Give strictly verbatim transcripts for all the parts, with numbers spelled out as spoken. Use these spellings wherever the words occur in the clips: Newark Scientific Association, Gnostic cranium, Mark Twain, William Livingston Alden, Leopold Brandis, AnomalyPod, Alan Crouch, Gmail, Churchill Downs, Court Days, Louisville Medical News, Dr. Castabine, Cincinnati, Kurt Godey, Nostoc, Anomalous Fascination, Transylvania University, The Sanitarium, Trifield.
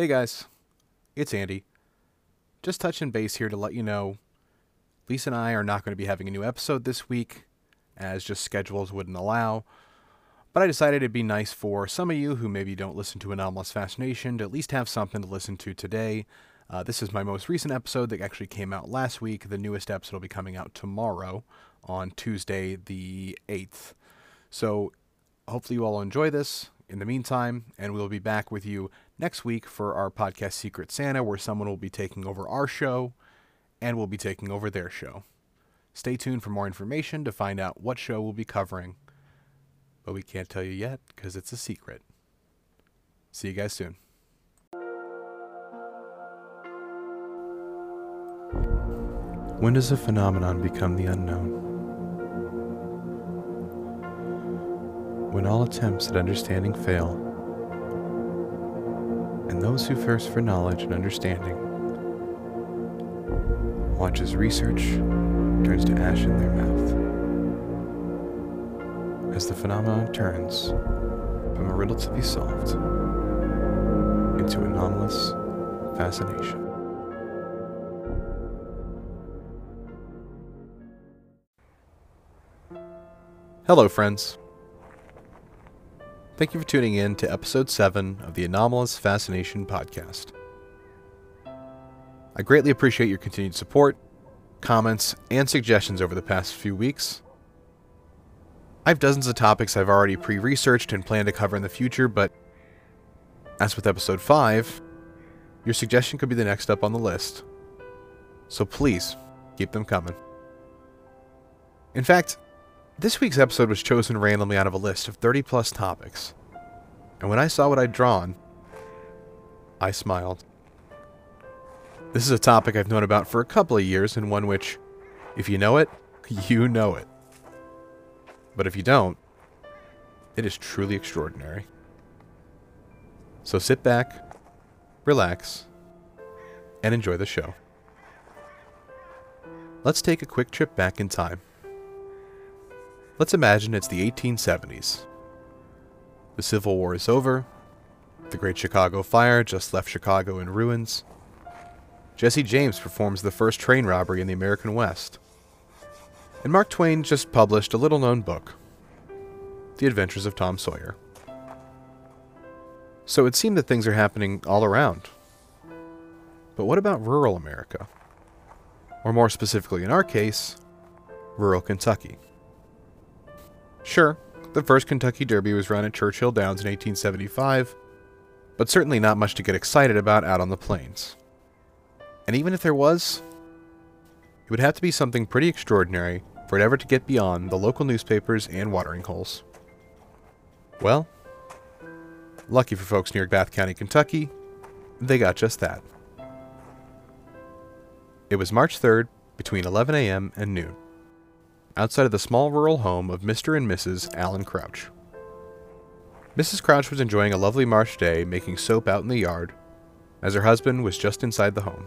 Hey guys, it's Andy. Just touching base here to let you know Lisa and I are not going to be having a new episode this week, as just schedules wouldn't allow, but I decided it'd be nice for some of you who maybe don't listen to Anomalous Fascination to at least have something to listen to today. Uh, this is my most recent episode that actually came out last week. The newest episode will be coming out tomorrow on Tuesday the eighth. So hopefully you all enjoy this in the meantime, and we'll be back with you next week for our podcast Secret Santa, where someone will be taking over our show, and we'll be taking over their show. Stay tuned for more information to find out what show we'll be covering, but we can't tell you yet because it's a secret. See you guys soon. When does a phenomenon become the unknown? When all attempts at understanding fail, and those who thirst for knowledge and understanding watch as research turns to ash in their mouth, as the phenomenon turns from a riddle to be solved into anomalous fascination. Hello, friends. Thank you for tuning in to Episode seven of the Anomalous Fascination Podcast. I greatly appreciate your continued support, comments, and suggestions over the past few weeks. I have dozens of topics I've already pre-researched and plan to cover in the future, but as with Episode five, your suggestion could be the next up on the list. So please, keep them coming. In fact, this week's episode was chosen randomly out of a list of thirty plus topics, and when I saw what I'd drawn, I smiled. This is a topic I've known about for a couple of years, and one which, if you know it, you know it. But if you don't, it is truly extraordinary. So sit back, relax, and enjoy the show. Let's take a quick trip back in time. Let's imagine it's the eighteen seventies. The Civil War is over. The Great Chicago Fire just left Chicago in ruins. Jesse James performs the first train robbery in the American West. And Mark Twain just published a little-known book, The Adventures of Tom Sawyer. So it seemed that things are happening all around. But what about rural America? Or more specifically in our case, rural Kentucky. Sure, the first Kentucky Derby was run at Churchill Downs in eighteen seventy-five, but certainly not much to get excited about out on the plains. And even if there was, it would have to be something pretty extraordinary for it ever to get beyond the local newspapers and watering holes. Well, lucky for folks near Bath County, Kentucky, they got just that. It was March third, between eleven a.m. and noon, outside of the small rural home of Mister and Missus Alan Crouch. Missus Crouch was enjoying a lovely March day making soap out in the yard, as her husband was just inside the home.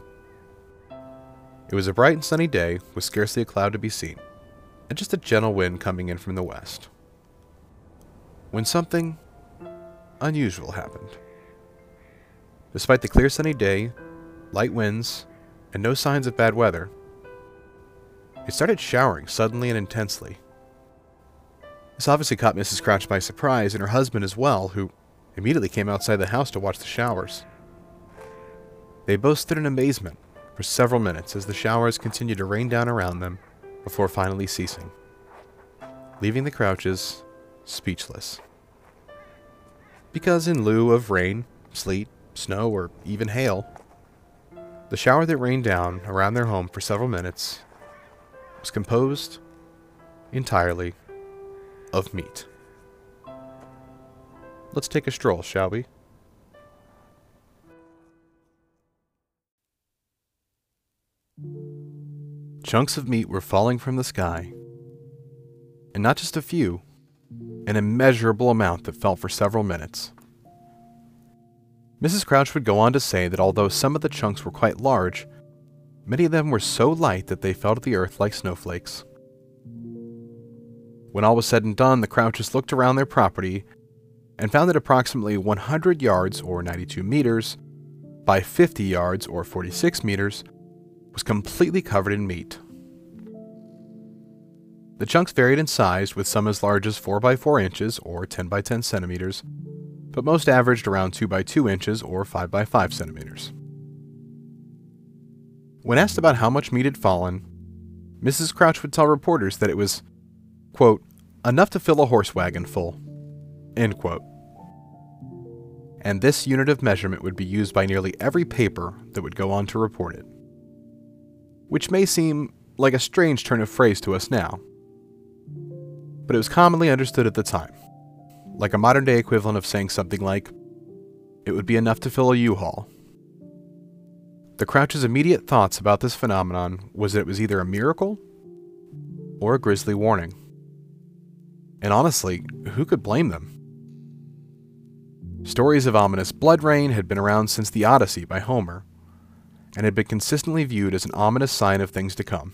It was a bright and sunny day with scarcely a cloud to be seen, and just a gentle wind coming in from the west, when something unusual happened. Despite the clear sunny day, light winds, and no signs of bad weather, it started showering suddenly and intensely. This obviously caught Missus Crouch by surprise, and her husband as well, who immediately came outside the house to watch the showers. They both stood in amazement for several minutes as the showers continued to rain down around them before finally ceasing, leaving the Crouches speechless. Because in lieu of rain, sleet, snow, or even hail, the shower that rained down around their home for several minutes was composed entirely of meat. Let's take a stroll, shall we? Chunks of meat were falling from the sky, and not just a few, an immeasurable amount that fell for several minutes. Missus Crouch would go on to say that although some of the chunks were quite large, many of them were so light that they fell to the earth like snowflakes. When all was said and done, the Crouches looked around their property and found that approximately one hundred yards, or ninety-two meters, by fifty yards or forty-six meters, was completely covered in meat. The chunks varied in size, with some as large as four by four inches or ten by ten centimeters, but most averaged around two by two inches or five by five centimeters. When asked about how much meat had fallen, Missus Crouch would tell reporters that it was, quote, enough to fill a horse wagon full, end quote. And this unit of measurement would be used by nearly every paper that would go on to report it. Which may seem like a strange turn of phrase to us now, but it was commonly understood at the time, like a modern-day equivalent of saying something like, it would be enough to fill a U-Haul. The Crouch's immediate thoughts about this phenomenon was that it was either a miracle or a grisly warning. And honestly, who could blame them? Stories of ominous blood rain had been around since the Odyssey by Homer, and had been consistently viewed as an ominous sign of things to come.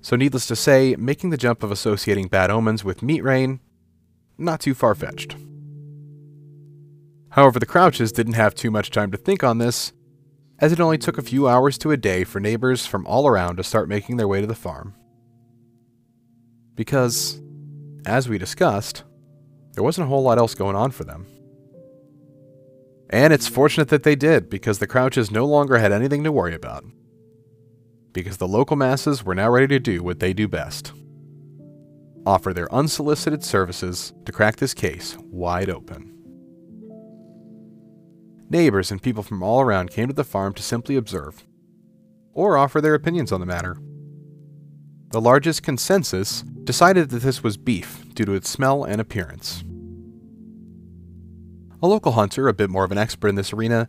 So needless to say, making the jump of associating bad omens with meat rain, not too far-fetched. However, the Crouches didn't have too much time to think on this, as it only took a few hours to a day for neighbors from all around to start making their way to the farm. Because, as we discussed, there wasn't a whole lot else going on for them. And it's fortunate that they did, because the Crouches no longer had anything to worry about. Because the local masses were now ready to do what they do best. Offer their unsolicited services to crack this case wide open. Neighbors and people from all around came to the farm to simply observe, or offer their opinions on the matter. The largest consensus decided that this was beef due to its smell and appearance. A local hunter, a bit more of an expert in this arena,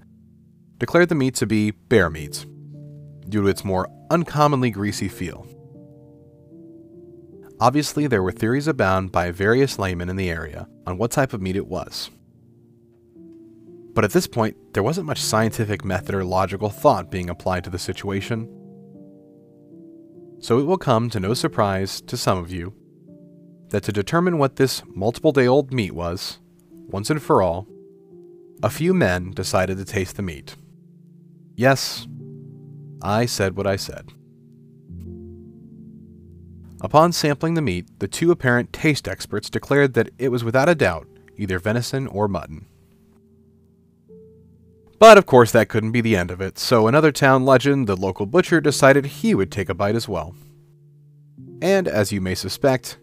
declared the meat to be bear meat, due to its more uncommonly greasy feel. Obviously, there were theories abound by various laymen in the area on what type of meat it was. But at this point, there wasn't much scientific method or logical thought being applied to the situation. So it will come to no surprise to some of you that to determine what this multiple-day-old meat was, once and for all, a few men decided to taste the meat. Yes, I said what I said. Upon sampling the meat, the two apparent taste experts declared that it was without a doubt either venison or mutton. But of course that couldn't be the end of it, so another town legend, the local butcher, decided he would take a bite as well. And, as you may suspect,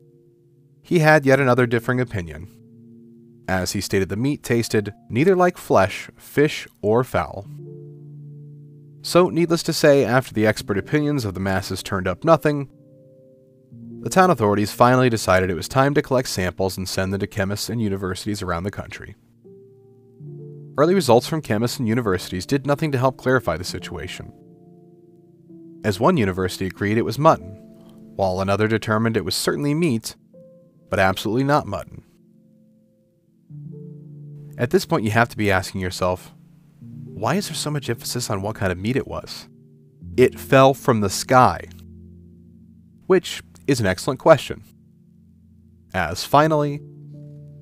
he had yet another differing opinion. As he stated, the meat tasted neither like flesh, fish, or fowl. So, needless to say, after the expert opinions of the masses turned up nothing, the town authorities finally decided it was time to collect samples and send them to chemists and universities around the country. Early results from chemists and universities did nothing to help clarify the situation. As one university agreed it was mutton, while another determined it was certainly meat, but absolutely not mutton. At this point, you have to be asking yourself, why is there so much emphasis on what kind of meat it was? It fell from the sky. Which is an excellent question. As finally,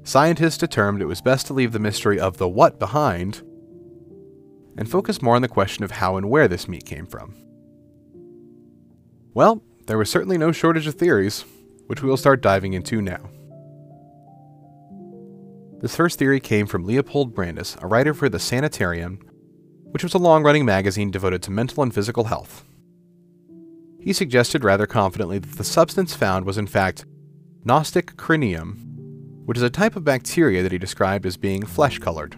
scientists determined it was best to leave the mystery of the what behind and focus more on the question of how and where this meat came from. Well, there was certainly no shortage of theories, which we will start diving into now. This first theory came from Leopold Brandis, a writer for The Sanitarium, which was a long-running magazine devoted to mental and physical health. He suggested rather confidently that the substance found was in fact Gnostic cranium, which is a type of bacteria that he described as being flesh-colored.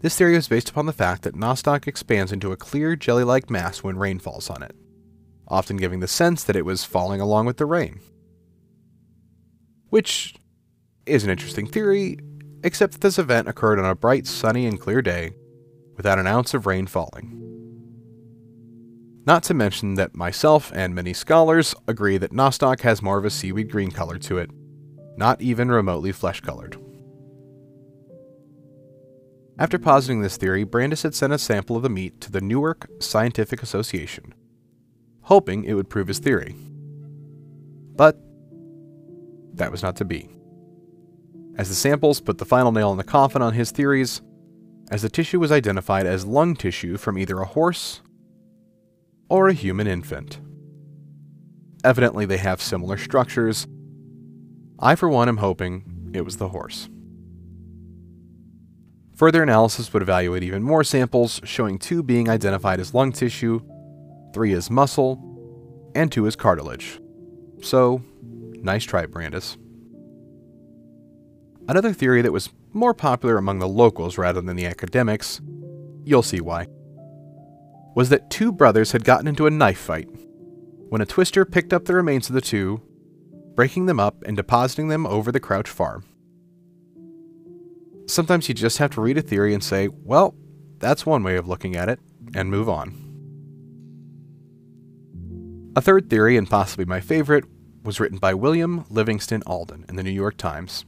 This theory was based upon the fact that Nostoc expands into a clear, jelly-like mass when rain falls on it, often giving the sense that it was falling along with the rain. Which is an interesting theory, except that this event occurred on a bright, sunny, and clear day, without an ounce of rain falling. Not to mention that myself and many scholars agree that Nostoc has more of a seaweed green color to it, not even remotely flesh-colored. After positing this theory, Brandis had sent a sample of the meat to the Newark Scientific Association, hoping it would prove his theory. But that was not to be, as the samples put the final nail in the coffin on his theories, as the tissue was identified as lung tissue from either a horse or a human infant. Evidently they have similar structures. I for one am hoping it was the horse. Further analysis would evaluate even more samples, showing two being identified as lung tissue, three as muscle, and two as cartilage. So, nice try, Brandis. Another theory that was more popular among the locals rather than the academics, you'll see why, was that two brothers had gotten into a knife fight when a twister picked up the remains of the two, breaking them up and depositing them over the Crouch farm. Sometimes you just have to read a theory and say, well, that's one way of looking at it, and move on. A third theory, and possibly my favorite, was written by William Livingston Alden in the New York Times.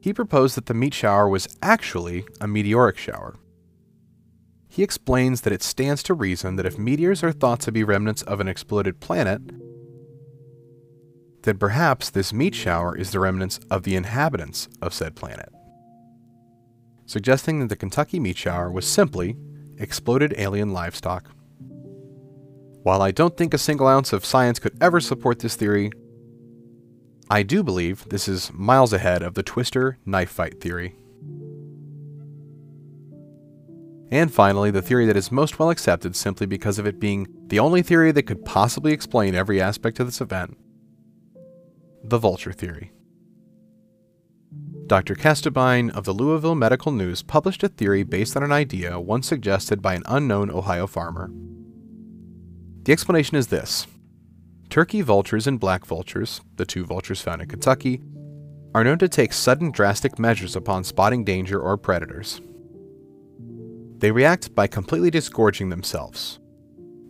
He proposed that the meat shower was actually a meteoric shower. He explains that it stands to reason that if meteors are thought to be remnants of an exploded planet, then perhaps this meat shower is the remnants of the inhabitants of said planet, suggesting that the Kentucky meat shower was simply exploded alien livestock. While I don't think a single ounce of science could ever support this theory, I do believe this is miles ahead of the twister knife fight theory. And finally, the theory that is most well accepted simply because of it being the only theory that could possibly explain every aspect of this event, the vulture theory. Doctor Castabine of the Louisville Medical News published a theory based on an idea once suggested by an unknown Ohio farmer. The explanation is this. Turkey vultures and black vultures, the two vultures found in Kentucky, are known to take sudden drastic measures upon spotting danger or predators. They react by completely disgorging themselves,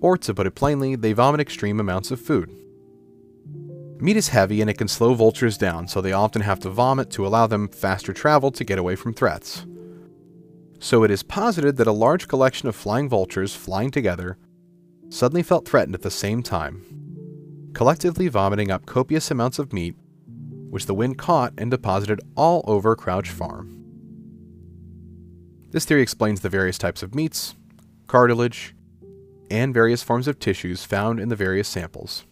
or to put it plainly, they vomit extreme amounts of food. Meat is heavy and it can slow vultures down, so they often have to vomit to allow them faster travel to get away from threats. So it is posited that a large collection of flying vultures flying together suddenly felt threatened at the same time, collectively vomiting up copious amounts of meat, which the wind caught and deposited all over Crouch Farm. This theory explains the various types of meats, cartilage, and various forms of tissues found in the various samples.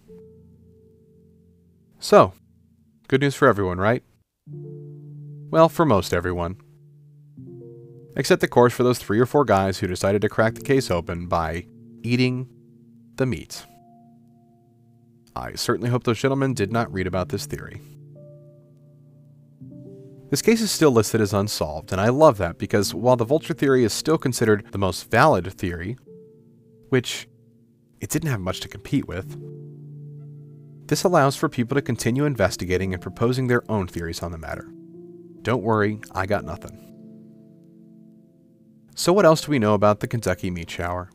So, good news for everyone, right? Well, for most everyone. Except, of course, for those three or four guys who decided to crack the case open by eating the meat. I certainly hope those gentlemen did not read about this theory. This case is still listed as unsolved, and I love that because while the vulture theory is still considered the most valid theory, which it didn't have much to compete with, this allows for people to continue investigating and proposing their own theories on the matter. Don't worry, I got nothing. So what else do we know about the Kentucky meat shower?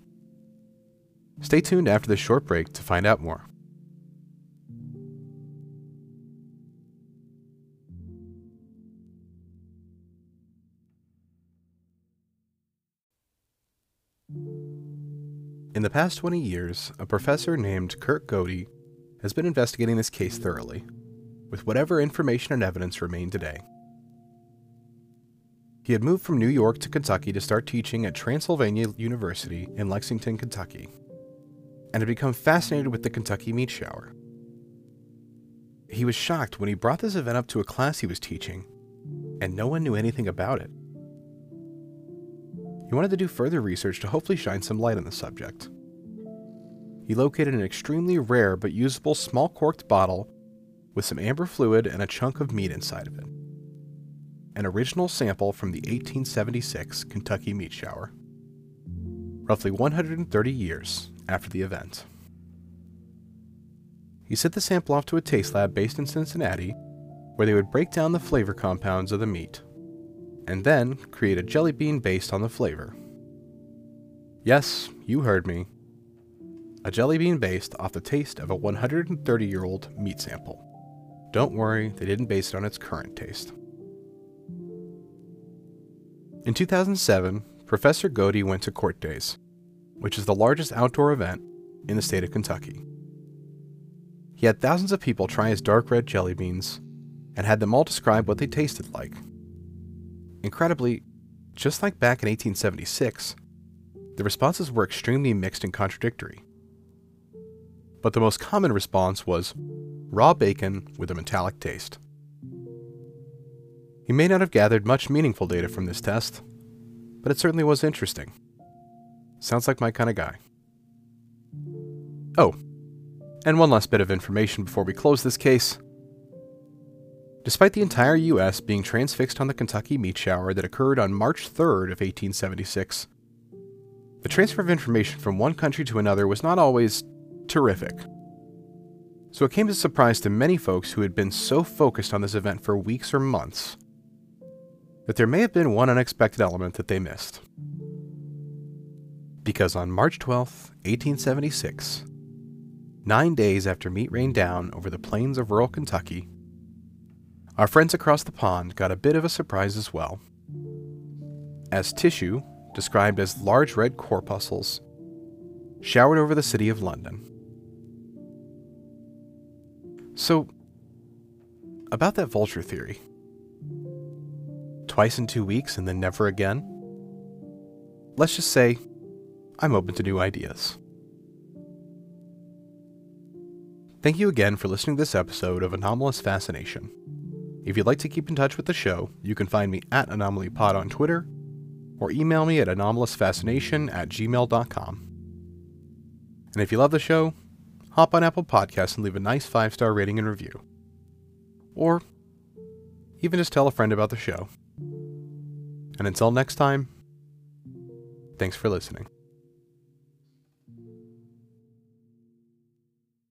Stay tuned after this short break to find out more. In the past twenty years, a professor named Kurt Godey has been investigating this case thoroughly, with whatever information and evidence remain today. He had moved from New York to Kentucky to start teaching at Transylvania University in Lexington, Kentucky, and had become fascinated with the Kentucky meat shower. He was shocked when he brought this event up to a class he was teaching, and no one knew anything about it. He wanted to do further research to hopefully shine some light on the subject. He located an extremely rare but usable small corked bottle with some amber fluid and a chunk of meat inside of it. An original sample from the eighteen seventy-six Kentucky meat shower, roughly one hundred thirty years after the event. He sent the sample off to a taste lab based in Cincinnati, where they would break down the flavor compounds of the meat, and then create a jelly bean based on the flavor. Yes, you heard me. A jelly bean based off the taste of a one hundred thirty year old meat sample. Don't worry, they didn't base it on its current taste. In two thousand seven, Professor Godey went to Court Days, which is the largest outdoor event in the state of Kentucky. He had thousands of people try his dark red jelly beans and had them all describe what they tasted like. Incredibly, Just like back in eighteen seventy-six, the responses were extremely mixed and contradictory. But the most common response was raw bacon with a metallic taste. You may not have gathered much meaningful data from this test, but it certainly was interesting. Sounds like my kind of guy. Oh, and one last bit of information before we close this case. Despite the entire U S being transfixed on the Kentucky meat shower that occurred on March third of eighteen seventy-six, the transfer of information from one country to another was not always terrific. So it came as a surprise to many folks who had been so focused on this event for weeks or months that there may have been one unexpected element that they missed. Because on March twelfth, eighteen seventy-six, nine days after meat rained down over the plains of rural Kentucky, our friends across the pond got a bit of a surprise as well, as tissue, described as large red corpuscles, showered over the city of London. So, about that vulture theory. Twice in two weeks and then never again? Let's just say, I'm open to new ideas. Thank you again for listening to this episode of Anomalous Fascination. If you'd like to keep in touch with the show, you can find me at AnomalyPod on Twitter, or email me at anomalous fascination at gmail dot com. And if you love the show, hop on Apple Podcasts and leave a nice five-star rating and review. Or even just tell a friend about the show. And until next time, thanks for listening.